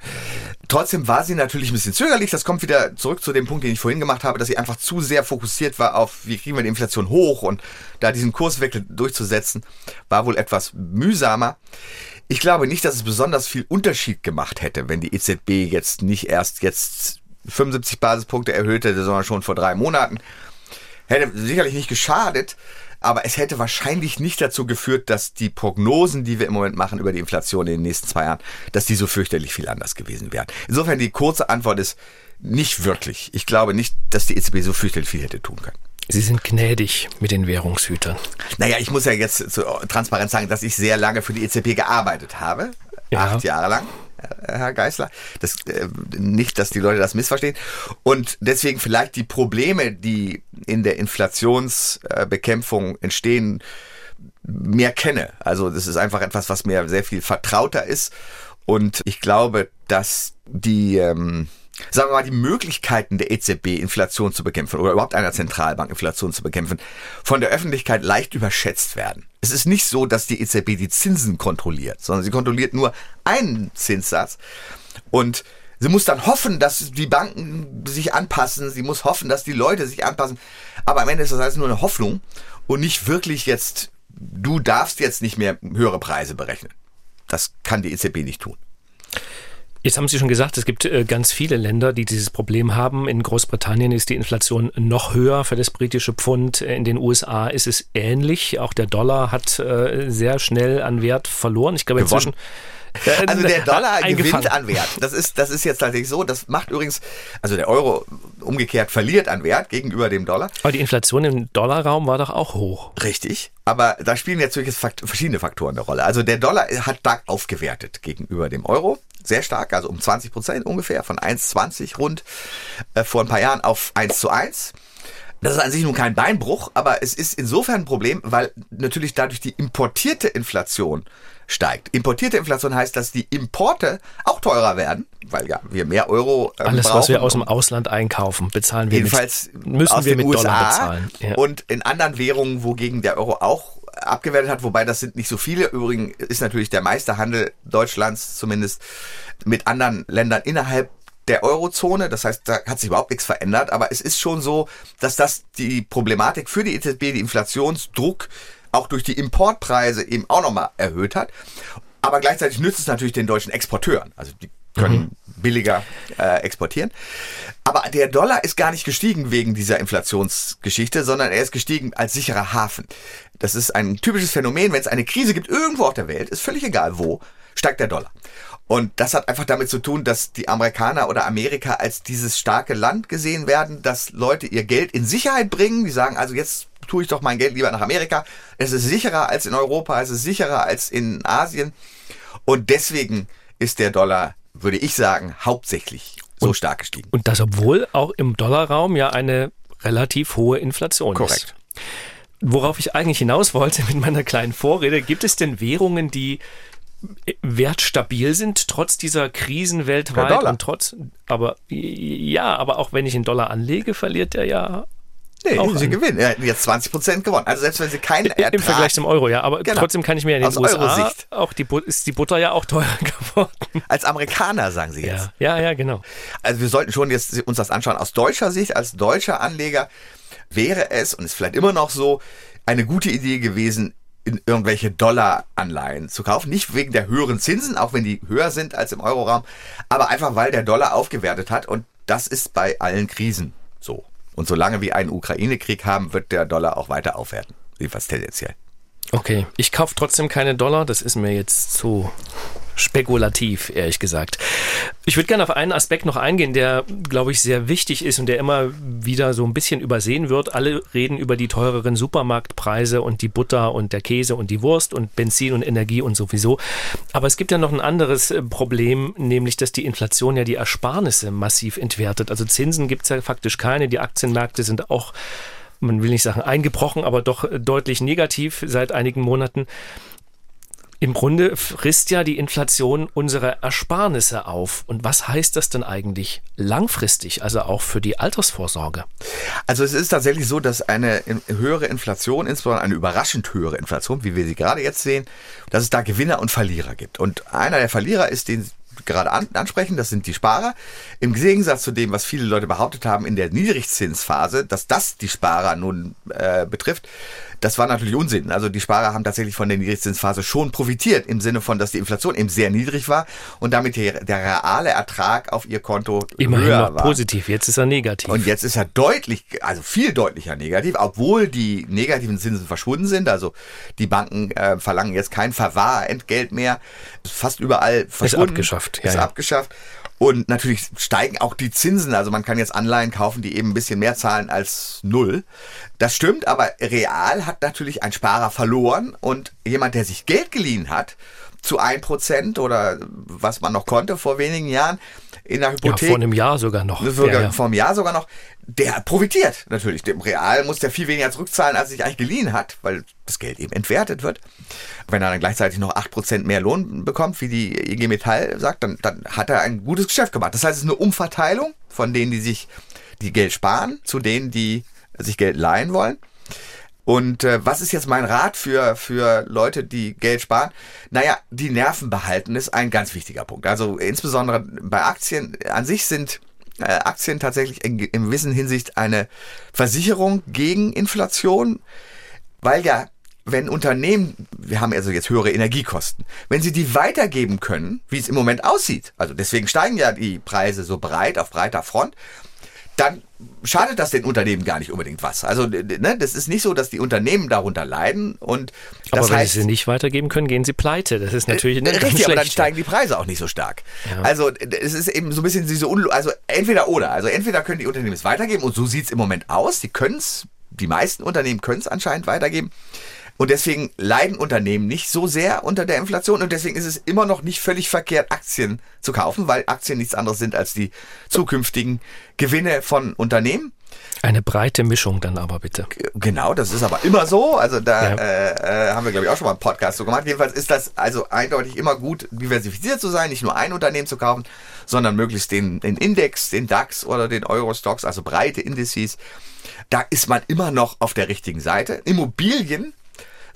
Trotzdem war sie natürlich ein bisschen zögerlich. Das kommt wieder zurück zu dem Punkt, den ich vorhin gemacht habe, dass sie einfach zu sehr fokussiert war auf, wie kriegen wir die Inflation hoch. Und da diesen Kurswechsel durchzusetzen, war wohl etwas mühsamer. Ich glaube nicht, dass es besonders viel Unterschied gemacht hätte, wenn die E Z B jetzt nicht erst jetzt fünfundsiebzig Basispunkte erhöhte, sondern schon vor drei Monaten. Hätte sicherlich nicht geschadet, aber es hätte wahrscheinlich nicht dazu geführt, dass die Prognosen, die wir im Moment machen über die Inflation in den nächsten zwei Jahren, dass die so fürchterlich viel anders gewesen wären. Insofern die kurze Antwort ist, nicht wirklich. Ich glaube nicht, dass die E Z B so fürchterlich viel hätte tun können. Sie sind gnädig mit den Währungshütern. Naja, ich muss ja jetzt zur Transparenz sagen, dass ich sehr lange für die E Z B gearbeitet habe. Ja. Acht Jahre lang. Herr Geißler, das, äh, nicht, dass die Leute das missverstehen. Und deswegen vielleicht die Probleme, die in der Inflationsbekämpfung entstehen, mehr kenne. Also das ist einfach etwas, was mir sehr viel vertrauter ist. Und ich glaube, dass die, ähm, sagen wir mal, die Möglichkeiten der E Z B, Inflation zu bekämpfen oder überhaupt einer Zentralbank, Inflation zu bekämpfen, von der Öffentlichkeit leicht überschätzt werden. Es ist nicht so, dass die E Z B die Zinsen kontrolliert, sondern sie kontrolliert nur einen Zinssatz und sie muss dann hoffen, dass die Banken sich anpassen, sie muss hoffen, dass die Leute sich anpassen, aber am Ende ist das alles nur eine Hoffnung und nicht wirklich jetzt, du darfst jetzt nicht mehr höhere Preise berechnen. Das kann die E Z B nicht tun. Jetzt haben Sie schon gesagt, es gibt ganz viele Länder, die dieses Problem haben. In Großbritannien ist die Inflation noch höher für das britische Pfund. In den U S A ist es ähnlich. Auch der Dollar hat sehr schnell an Wert verloren. Ich glaube inzwischen... Also der Dollar gewinnt an Wert. Das ist, das ist jetzt tatsächlich so. Das macht übrigens, also der Euro umgekehrt verliert an Wert gegenüber dem Dollar. Aber die Inflation im Dollarraum war doch auch hoch. Richtig. Aber da spielen jetzt wirklich verschiedene Faktoren eine Rolle. Also der Dollar hat stark aufgewertet gegenüber dem Euro. Sehr stark, also um zwanzig Prozent ungefähr, von eins Komma zwanzig rund äh, vor ein paar Jahren auf eins zu eins. Das ist an sich nun kein Beinbruch, aber es ist insofern ein Problem, weil natürlich dadurch die importierte Inflation steigt. Importierte Inflation heißt, dass die Importe auch teurer werden, weil ja wir mehr Euro äh, Alles, brauchen. Alles, was wir aus dem Ausland einkaufen, bezahlen wir Jedenfalls mit, müssen aus wir den mit U S A Dollar bezahlen. Ja. Und in anderen Währungen, wogegen der Euro auch abgewertet hat, wobei das sind nicht so viele. Übrigens ist natürlich der meiste Handel Deutschlands zumindest mit anderen Ländern innerhalb der Eurozone. Das heißt, da hat sich überhaupt nichts verändert. Aber es ist schon so, dass das die Problematik für die E Z B, die Inflationsdruck auch durch die Importpreise eben auch nochmal erhöht hat. Aber gleichzeitig nützt es natürlich den deutschen Exporteuren. Also die können mhm. billiger äh, exportieren. Aber der Dollar ist gar nicht gestiegen wegen dieser Inflationsgeschichte, sondern er ist gestiegen als sicherer Hafen. Das ist ein typisches Phänomen, wenn es eine Krise gibt, irgendwo auf der Welt, ist völlig egal wo, steigt der Dollar. Und das hat einfach damit zu tun, dass die Amerikaner oder Amerika als dieses starke Land gesehen werden, dass Leute ihr Geld in Sicherheit bringen. Die sagen, also jetzt tue ich doch mein Geld lieber nach Amerika. Es ist sicherer als in Europa, es ist sicherer als in Asien. Und deswegen ist der Dollar, würde ich sagen, hauptsächlich so und, stark gestiegen. Und das, obwohl auch im Dollarraum ja eine relativ hohe Inflation Korrekt. Ist. Korrekt. Worauf ich eigentlich hinaus wollte mit meiner kleinen Vorrede, gibt es denn Währungen, die wertstabil sind, trotz dieser Krisen weltweit und trotz, aber ja, aber auch wenn ich in Dollar anlege, verliert er ja nee, auch sie gewinnen. Er hat jetzt zwanzig Prozent gewonnen. Also selbst wenn sie keinen Ertrag... Im Vergleich zum Euro, ja. Aber genau. Trotzdem kann ich mir in den aus U S A... Auch die, ist die Butter ja auch teurer geworden. Als Amerikaner, sagen sie jetzt. Ja, ja, ja, genau. Also wir sollten schon jetzt uns das anschauen. Aus deutscher Sicht, als deutscher Anleger wäre es, und ist vielleicht immer noch so, eine gute Idee gewesen, in irgendwelche Dollaranleihen zu kaufen. Nicht wegen der höheren Zinsen, auch wenn die höher sind als im Euroraum, aber einfach, weil der Dollar aufgewertet hat. Und das ist bei allen Krisen so. Und solange wir einen Ukraine-Krieg haben, wird der Dollar auch weiter aufwerten. Jedenfalls tendenziell. Okay, ich kaufe trotzdem keine Dollar. Das ist mir jetzt zu spekulativ, ehrlich gesagt. Ich würde gerne auf einen Aspekt noch eingehen, der, glaube ich, sehr wichtig ist und der immer wieder so ein bisschen übersehen wird. Alle reden über die teureren Supermarktpreise und die Butter und der Käse und die Wurst und Benzin und Energie und sowieso. Aber es gibt ja noch ein anderes Problem, nämlich, dass die Inflation ja die Ersparnisse massiv entwertet. Also Zinsen gibt es ja faktisch keine. Die Aktienmärkte sind auch, man will nicht sagen eingebrochen, aber doch deutlich negativ seit einigen Monaten. Im Grunde frisst ja die Inflation unsere Ersparnisse auf. Und was heißt das denn eigentlich langfristig, also auch für die Altersvorsorge? Also es ist tatsächlich so, dass eine höhere Inflation, insbesondere eine überraschend höhere Inflation, wie wir sie gerade jetzt sehen, dass es da Gewinner und Verlierer gibt. Und einer der Verlierer ist, den gerade ansprechen, das sind die Sparer. Im Gegensatz zu dem, was viele Leute behauptet haben in der Niedrigzinsphase, dass das die Sparer nun äh, betrifft, das war natürlich Unsinn. Also die Sparer haben tatsächlich von der Niedrigzinsphase schon profitiert, im Sinne von, dass die Inflation eben sehr niedrig war und damit der, der reale Ertrag auf ihr Konto immerhin höher war. Immerhin noch positiv, jetzt ist er negativ. Und jetzt ist er deutlich, also viel deutlicher negativ, obwohl die negativen Zinsen verschwunden sind. Also die Banken äh, verlangen jetzt kein Verwahrentgelt mehr. Fast überall verschwunden. Ist abgeschafft. Ist ja, ja. abgeschafft. Und natürlich steigen auch die Zinsen. Also man kann jetzt Anleihen kaufen, die eben ein bisschen mehr zahlen als null. Das stimmt, aber real hat natürlich ein Sparer verloren. Und jemand, der sich Geld geliehen hat, zu ein Prozent oder was man noch konnte vor wenigen Jahren in der Hypothek. Ja, vor einem Jahr sogar noch. Vor ja, ja. einem Jahr sogar noch. Der profitiert natürlich. Dem Real muss der viel weniger zurückzahlen, als er sich eigentlich geliehen hat, weil das Geld eben entwertet wird. Wenn er dann gleichzeitig noch acht Prozent mehr Lohn bekommt, wie die I G Metall sagt, dann, dann hat er ein gutes Geschäft gemacht. Das heißt, es ist eine Umverteilung von denen, die sich die Geld sparen, zu denen, die sich Geld leihen wollen. Und äh, was ist jetzt mein Rat für für Leute, die Geld sparen? Naja, die Nerven behalten ist ein ganz wichtiger Punkt. Also insbesondere bei Aktien an sich sind äh, Aktien tatsächlich in, in gewisser Hinsicht eine Versicherung gegen Inflation, weil ja, wenn Unternehmen, wir haben also jetzt höhere Energiekosten, wenn sie die weitergeben können, wie es im Moment aussieht, also deswegen steigen ja die Preise so breit auf breiter Front, dann schadet das den Unternehmen gar nicht unbedingt was. Also ne, das ist nicht so, dass die Unternehmen darunter leiden. Und das aber wenn heißt, sie nicht weitergeben können, gehen sie pleite. Das ist natürlich nicht richtig, schlecht. Aber dann steigen die Preise auch nicht so stark. Ja. Also es ist eben so ein bisschen diese Unlu- also entweder oder. Also entweder können die Unternehmen es weitergeben und so sieht es im Moment aus. Die können es, die meisten Unternehmen können es anscheinend weitergeben. Und deswegen leiden Unternehmen nicht so sehr unter der Inflation und deswegen ist es immer noch nicht völlig verkehrt, Aktien zu kaufen, weil Aktien nichts anderes sind als die zukünftigen Gewinne von Unternehmen. Eine breite Mischung dann aber bitte. Genau, das ist aber immer so. Also da ja. äh, äh, haben wir, glaube ich, auch schon mal einen Podcast so gemacht. Jedenfalls ist das also eindeutig immer gut, diversifiziert zu sein, nicht nur ein Unternehmen zu kaufen, sondern möglichst den, den Index, den DAX oder den Eurostoxx, also breite Indizes. Da ist man immer noch auf der richtigen Seite. Immobilien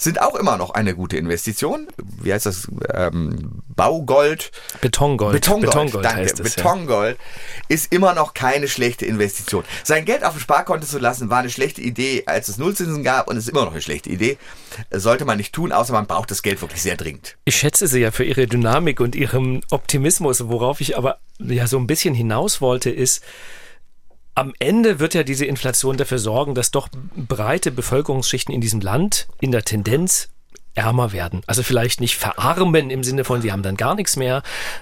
sind auch immer noch eine gute Investition. Wie heißt das? Ähm, Baugold? Betongold. Betongold, Betongold danke. Heißt es, Betongold ja. ist immer noch keine schlechte Investition. Sein Geld auf dem Sparkonto zu lassen, war eine schlechte Idee, als es Nullzinsen gab und ist immer noch eine schlechte Idee. Sollte man nicht tun, außer man braucht das Geld wirklich sehr dringend. Ich schätze sie ja für ihre Dynamik und ihren Optimismus. Worauf ich aber ja so ein bisschen hinaus wollte, ist, am Ende wird ja diese Inflation dafür sorgen, dass doch breite Bevölkerungsschichten in diesem Land in der Tendenz ärmer werden. Also vielleicht nicht verarmen im Sinne von, sie haben dann gar nichts mehr.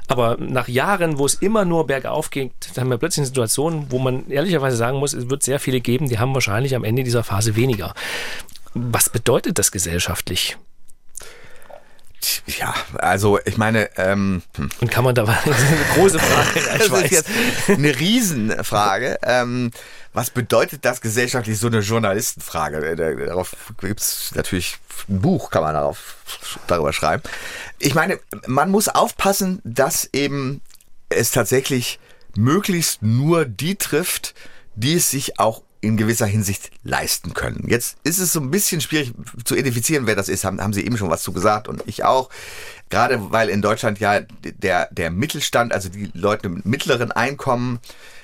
Aber nach Jahren, wo es immer nur bergauf geht, haben wir plötzlich eine Situation, wo man ehrlicherweise sagen muss, es wird sehr viele geben, die haben wahrscheinlich am Ende dieser Phase weniger. Was bedeutet das gesellschaftlich? Ja, also ich meine... Ähm, Und kann man da... Das ist eine große Frage. Ich das ist jetzt eine Riesenfrage. Ähm, was bedeutet das gesellschaftlich, so eine Journalistenfrage? Darauf gibt es natürlich ein Buch, kann man darauf, darüber schreiben. Ich meine, man muss aufpassen, dass eben es tatsächlich möglichst nur die trifft, die es sich auch in gewisser Hinsicht leisten können. Jetzt ist es so ein bisschen schwierig zu identifizieren, wer das ist. Haben, haben Sie eben schon was zu gesagt und ich auch. Gerade weil in Deutschland ja der, der Mittelstand, also die Leute mit mittleren Einkommen,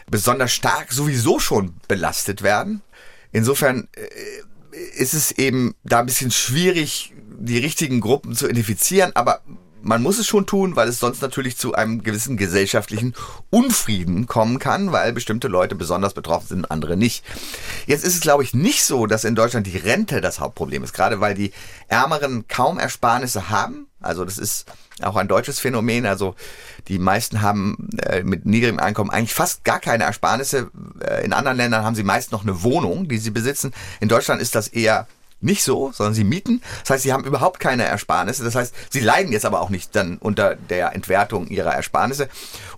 besonders stark sowieso schon belastet werden. Insofern ist es eben da ein bisschen schwierig, die richtigen Gruppen zu identifizieren, aber man muss es schon tun, weil es sonst natürlich zu einem gewissen gesellschaftlichen Unfrieden kommen kann, weil bestimmte Leute besonders betroffen sind, andere nicht. Jetzt ist es, glaube ich, nicht so, dass in Deutschland die Rente das Hauptproblem ist, gerade weil die Ärmeren kaum Ersparnisse haben. Also das ist auch ein deutsches Phänomen. Also die meisten haben äh, mit niedrigem Einkommen eigentlich fast gar keine Ersparnisse. In anderen Ländern haben sie meist noch eine Wohnung, die sie besitzen. In Deutschland ist das eher... nicht so, sondern sie mieten. Das heißt, sie haben überhaupt keine Ersparnisse. Das heißt, sie leiden jetzt aber auch nicht dann unter der Entwertung ihrer Ersparnisse.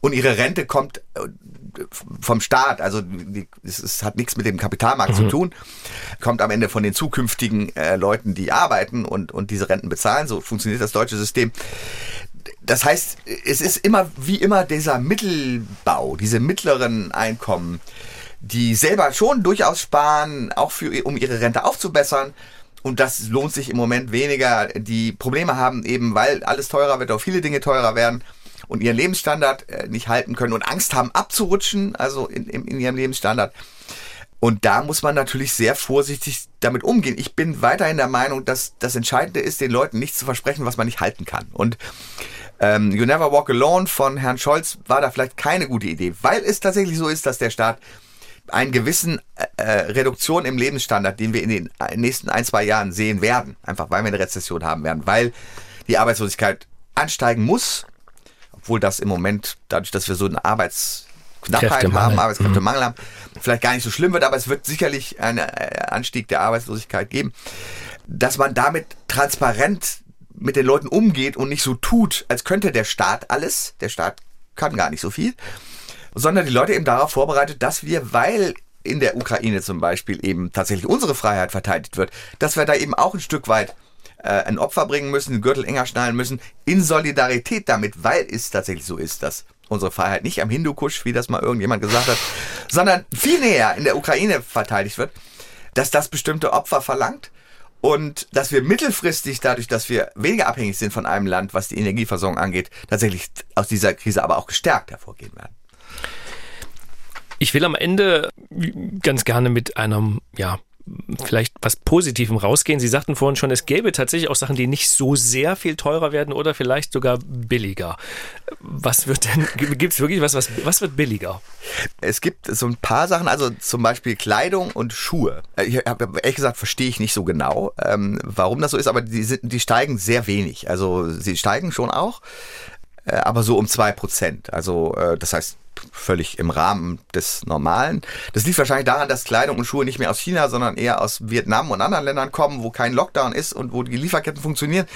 Und ihre Rente kommt vom Staat. Also es hat nichts mit dem Kapitalmarkt mhm. zu tun. Kommt am Ende von den zukünftigen äh, Leuten, die arbeiten und, und diese Renten bezahlen. So funktioniert das deutsche System. Das heißt, es ist immer wie immer dieser Mittelbau, diese mittleren Einkommen, die selber schon durchaus sparen, auch für, um ihre Rente aufzubessern. Und das lohnt sich im Moment weniger. Die Probleme haben eben, weil alles teurer wird, auch viele Dinge teurer werden und ihren Lebensstandard nicht halten können und Angst haben abzurutschen, also in, in, in ihrem Lebensstandard. Und da muss man natürlich sehr vorsichtig damit umgehen. Ich bin weiterhin der Meinung, dass das Entscheidende ist, den Leuten nichts zu versprechen, was man nicht halten kann. Und ähm, You Never Walk Alone von Herrn Scholz war da vielleicht keine gute Idee, weil es tatsächlich so ist, dass der Staat einen gewissen äh, Reduktion im Lebensstandard, den wir in den nächsten ein, zwei Jahren sehen werden, einfach weil wir eine Rezession haben werden, weil die Arbeitslosigkeit ansteigen muss, obwohl das im Moment, dadurch, dass wir so eine Arbeitsknappheit haben, Arbeitskräftemangel mhm. haben, vielleicht gar nicht so schlimm wird, aber es wird sicherlich einen Anstieg der Arbeitslosigkeit geben, dass man damit transparent mit den Leuten umgeht und nicht so tut, als könnte der Staat alles, der Staat kann gar nicht so viel, sondern die Leute eben darauf vorbereitet, dass wir, weil in der Ukraine zum Beispiel eben tatsächlich unsere Freiheit verteidigt wird, dass wir da eben auch ein Stück weit äh, ein Opfer bringen müssen, den Gürtel enger schnallen müssen, in Solidarität damit, weil es tatsächlich so ist, dass unsere Freiheit nicht am Hindukusch, wie das mal irgendjemand gesagt hat, sondern viel näher in der Ukraine verteidigt wird, dass das bestimmte Opfer verlangt und dass wir mittelfristig, dadurch, dass wir weniger abhängig sind von einem Land, was die Energieversorgung angeht, tatsächlich aus dieser Krise aber auch gestärkt hervorgehen werden. Ich will am Ende ganz gerne mit einem, ja, vielleicht was Positivem rausgehen. Sie sagten vorhin schon, es gäbe tatsächlich auch Sachen, die nicht so sehr viel teurer werden oder vielleicht sogar billiger. Was wird denn, gibt es wirklich was, was, was wird billiger? Es gibt so ein paar Sachen, also zum Beispiel Kleidung und Schuhe. Ich habe ehrlich gesagt, verstehe ich nicht so genau, ähm, warum das so ist, aber die, sind, die steigen sehr wenig. Also sie steigen schon auch, äh, aber so um zwei Prozent. Also äh, das heißt, völlig im Rahmen des Normalen. Das liegt wahrscheinlich daran, dass Kleidung und Schuhe nicht mehr aus China, sondern eher aus Vietnam und anderen Ländern kommen, wo kein Lockdown ist und wo die Lieferketten funktionieren.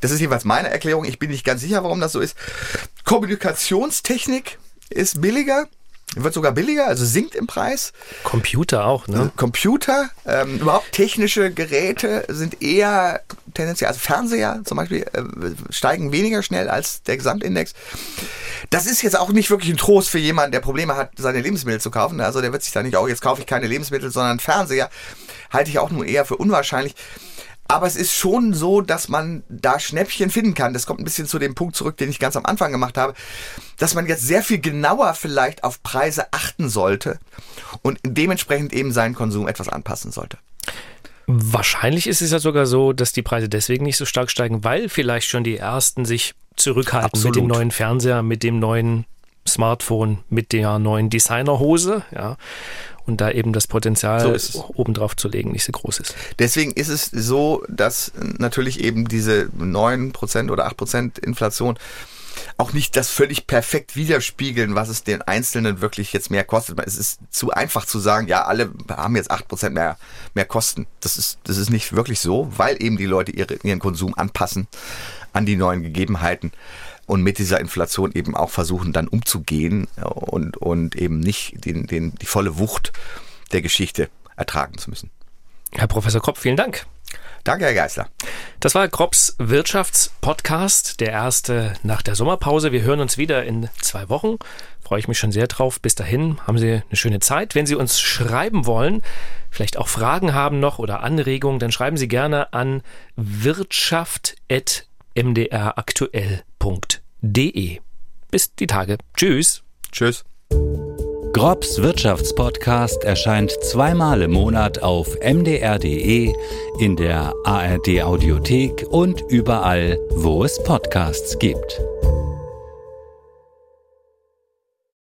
Das ist jeweils meine Erklärung. Ich bin nicht ganz sicher, warum das so ist. Kommunikationstechnik ist billiger, wird sogar billiger, also sinkt im Preis. Computer auch, ne? Computer, ähm, überhaupt technische Geräte sind eher tendenziell, also Fernseher zum Beispiel, äh, steigen weniger schnell als der Gesamtindex. Das ist jetzt auch nicht wirklich ein Trost für jemanden, der Probleme hat, seine Lebensmittel zu kaufen. Also der wird sich da nicht, auch oh, jetzt kaufe ich keine Lebensmittel, sondern Fernseher, halte ich auch nur eher für unwahrscheinlich. Aber es ist schon so, dass man da Schnäppchen finden kann. Das kommt ein bisschen zu dem Punkt zurück, den ich ganz am Anfang gemacht habe, dass man jetzt sehr viel genauer vielleicht auf Preise achten sollte und dementsprechend eben seinen Konsum etwas anpassen sollte. Wahrscheinlich ist es ja sogar so, dass die Preise deswegen nicht so stark steigen, weil vielleicht schon die Ersten sich zurückhalten. Absolut. Mit dem neuen Fernseher, mit dem neuen Smartphone, mit der neuen Designerhose, ja, und da eben das Potenzial so obendrauf zu legen nicht so groß ist. Deswegen ist es so, dass natürlich eben diese neun Prozent oder acht Prozent Inflation auch nicht das völlig perfekt widerspiegeln, was es den Einzelnen wirklich jetzt mehr kostet. Es ist zu einfach zu sagen, ja, alle haben jetzt acht Prozent mehr, mehr Kosten. Das ist, das ist nicht wirklich so, weil eben die Leute ihre, ihren Konsum anpassen an die neuen Gegebenheiten und mit dieser Inflation eben auch versuchen, dann umzugehen und, und eben nicht den, den, die volle Wucht der Geschichte ertragen zu müssen. Herr Professor Gropp, vielen Dank. Danke, Herr Geißler. Das war Gropps Wirtschaftspodcast, der erste nach der Sommerpause. Wir hören uns wieder in zwei Wochen. Freue ich mich schon sehr drauf. Bis dahin haben Sie eine schöne Zeit. Wenn Sie uns schreiben wollen, vielleicht auch Fragen haben noch oder Anregungen, dann schreiben Sie gerne an wirtschaft at m d r aktuell punkt d e. Bis die Tage. Tschüss. Tschüss. Gropps Wirtschaftspodcast erscheint zweimal im Monat auf m d r punkt d e, in der A R D Audiothek und überall, wo es Podcasts gibt.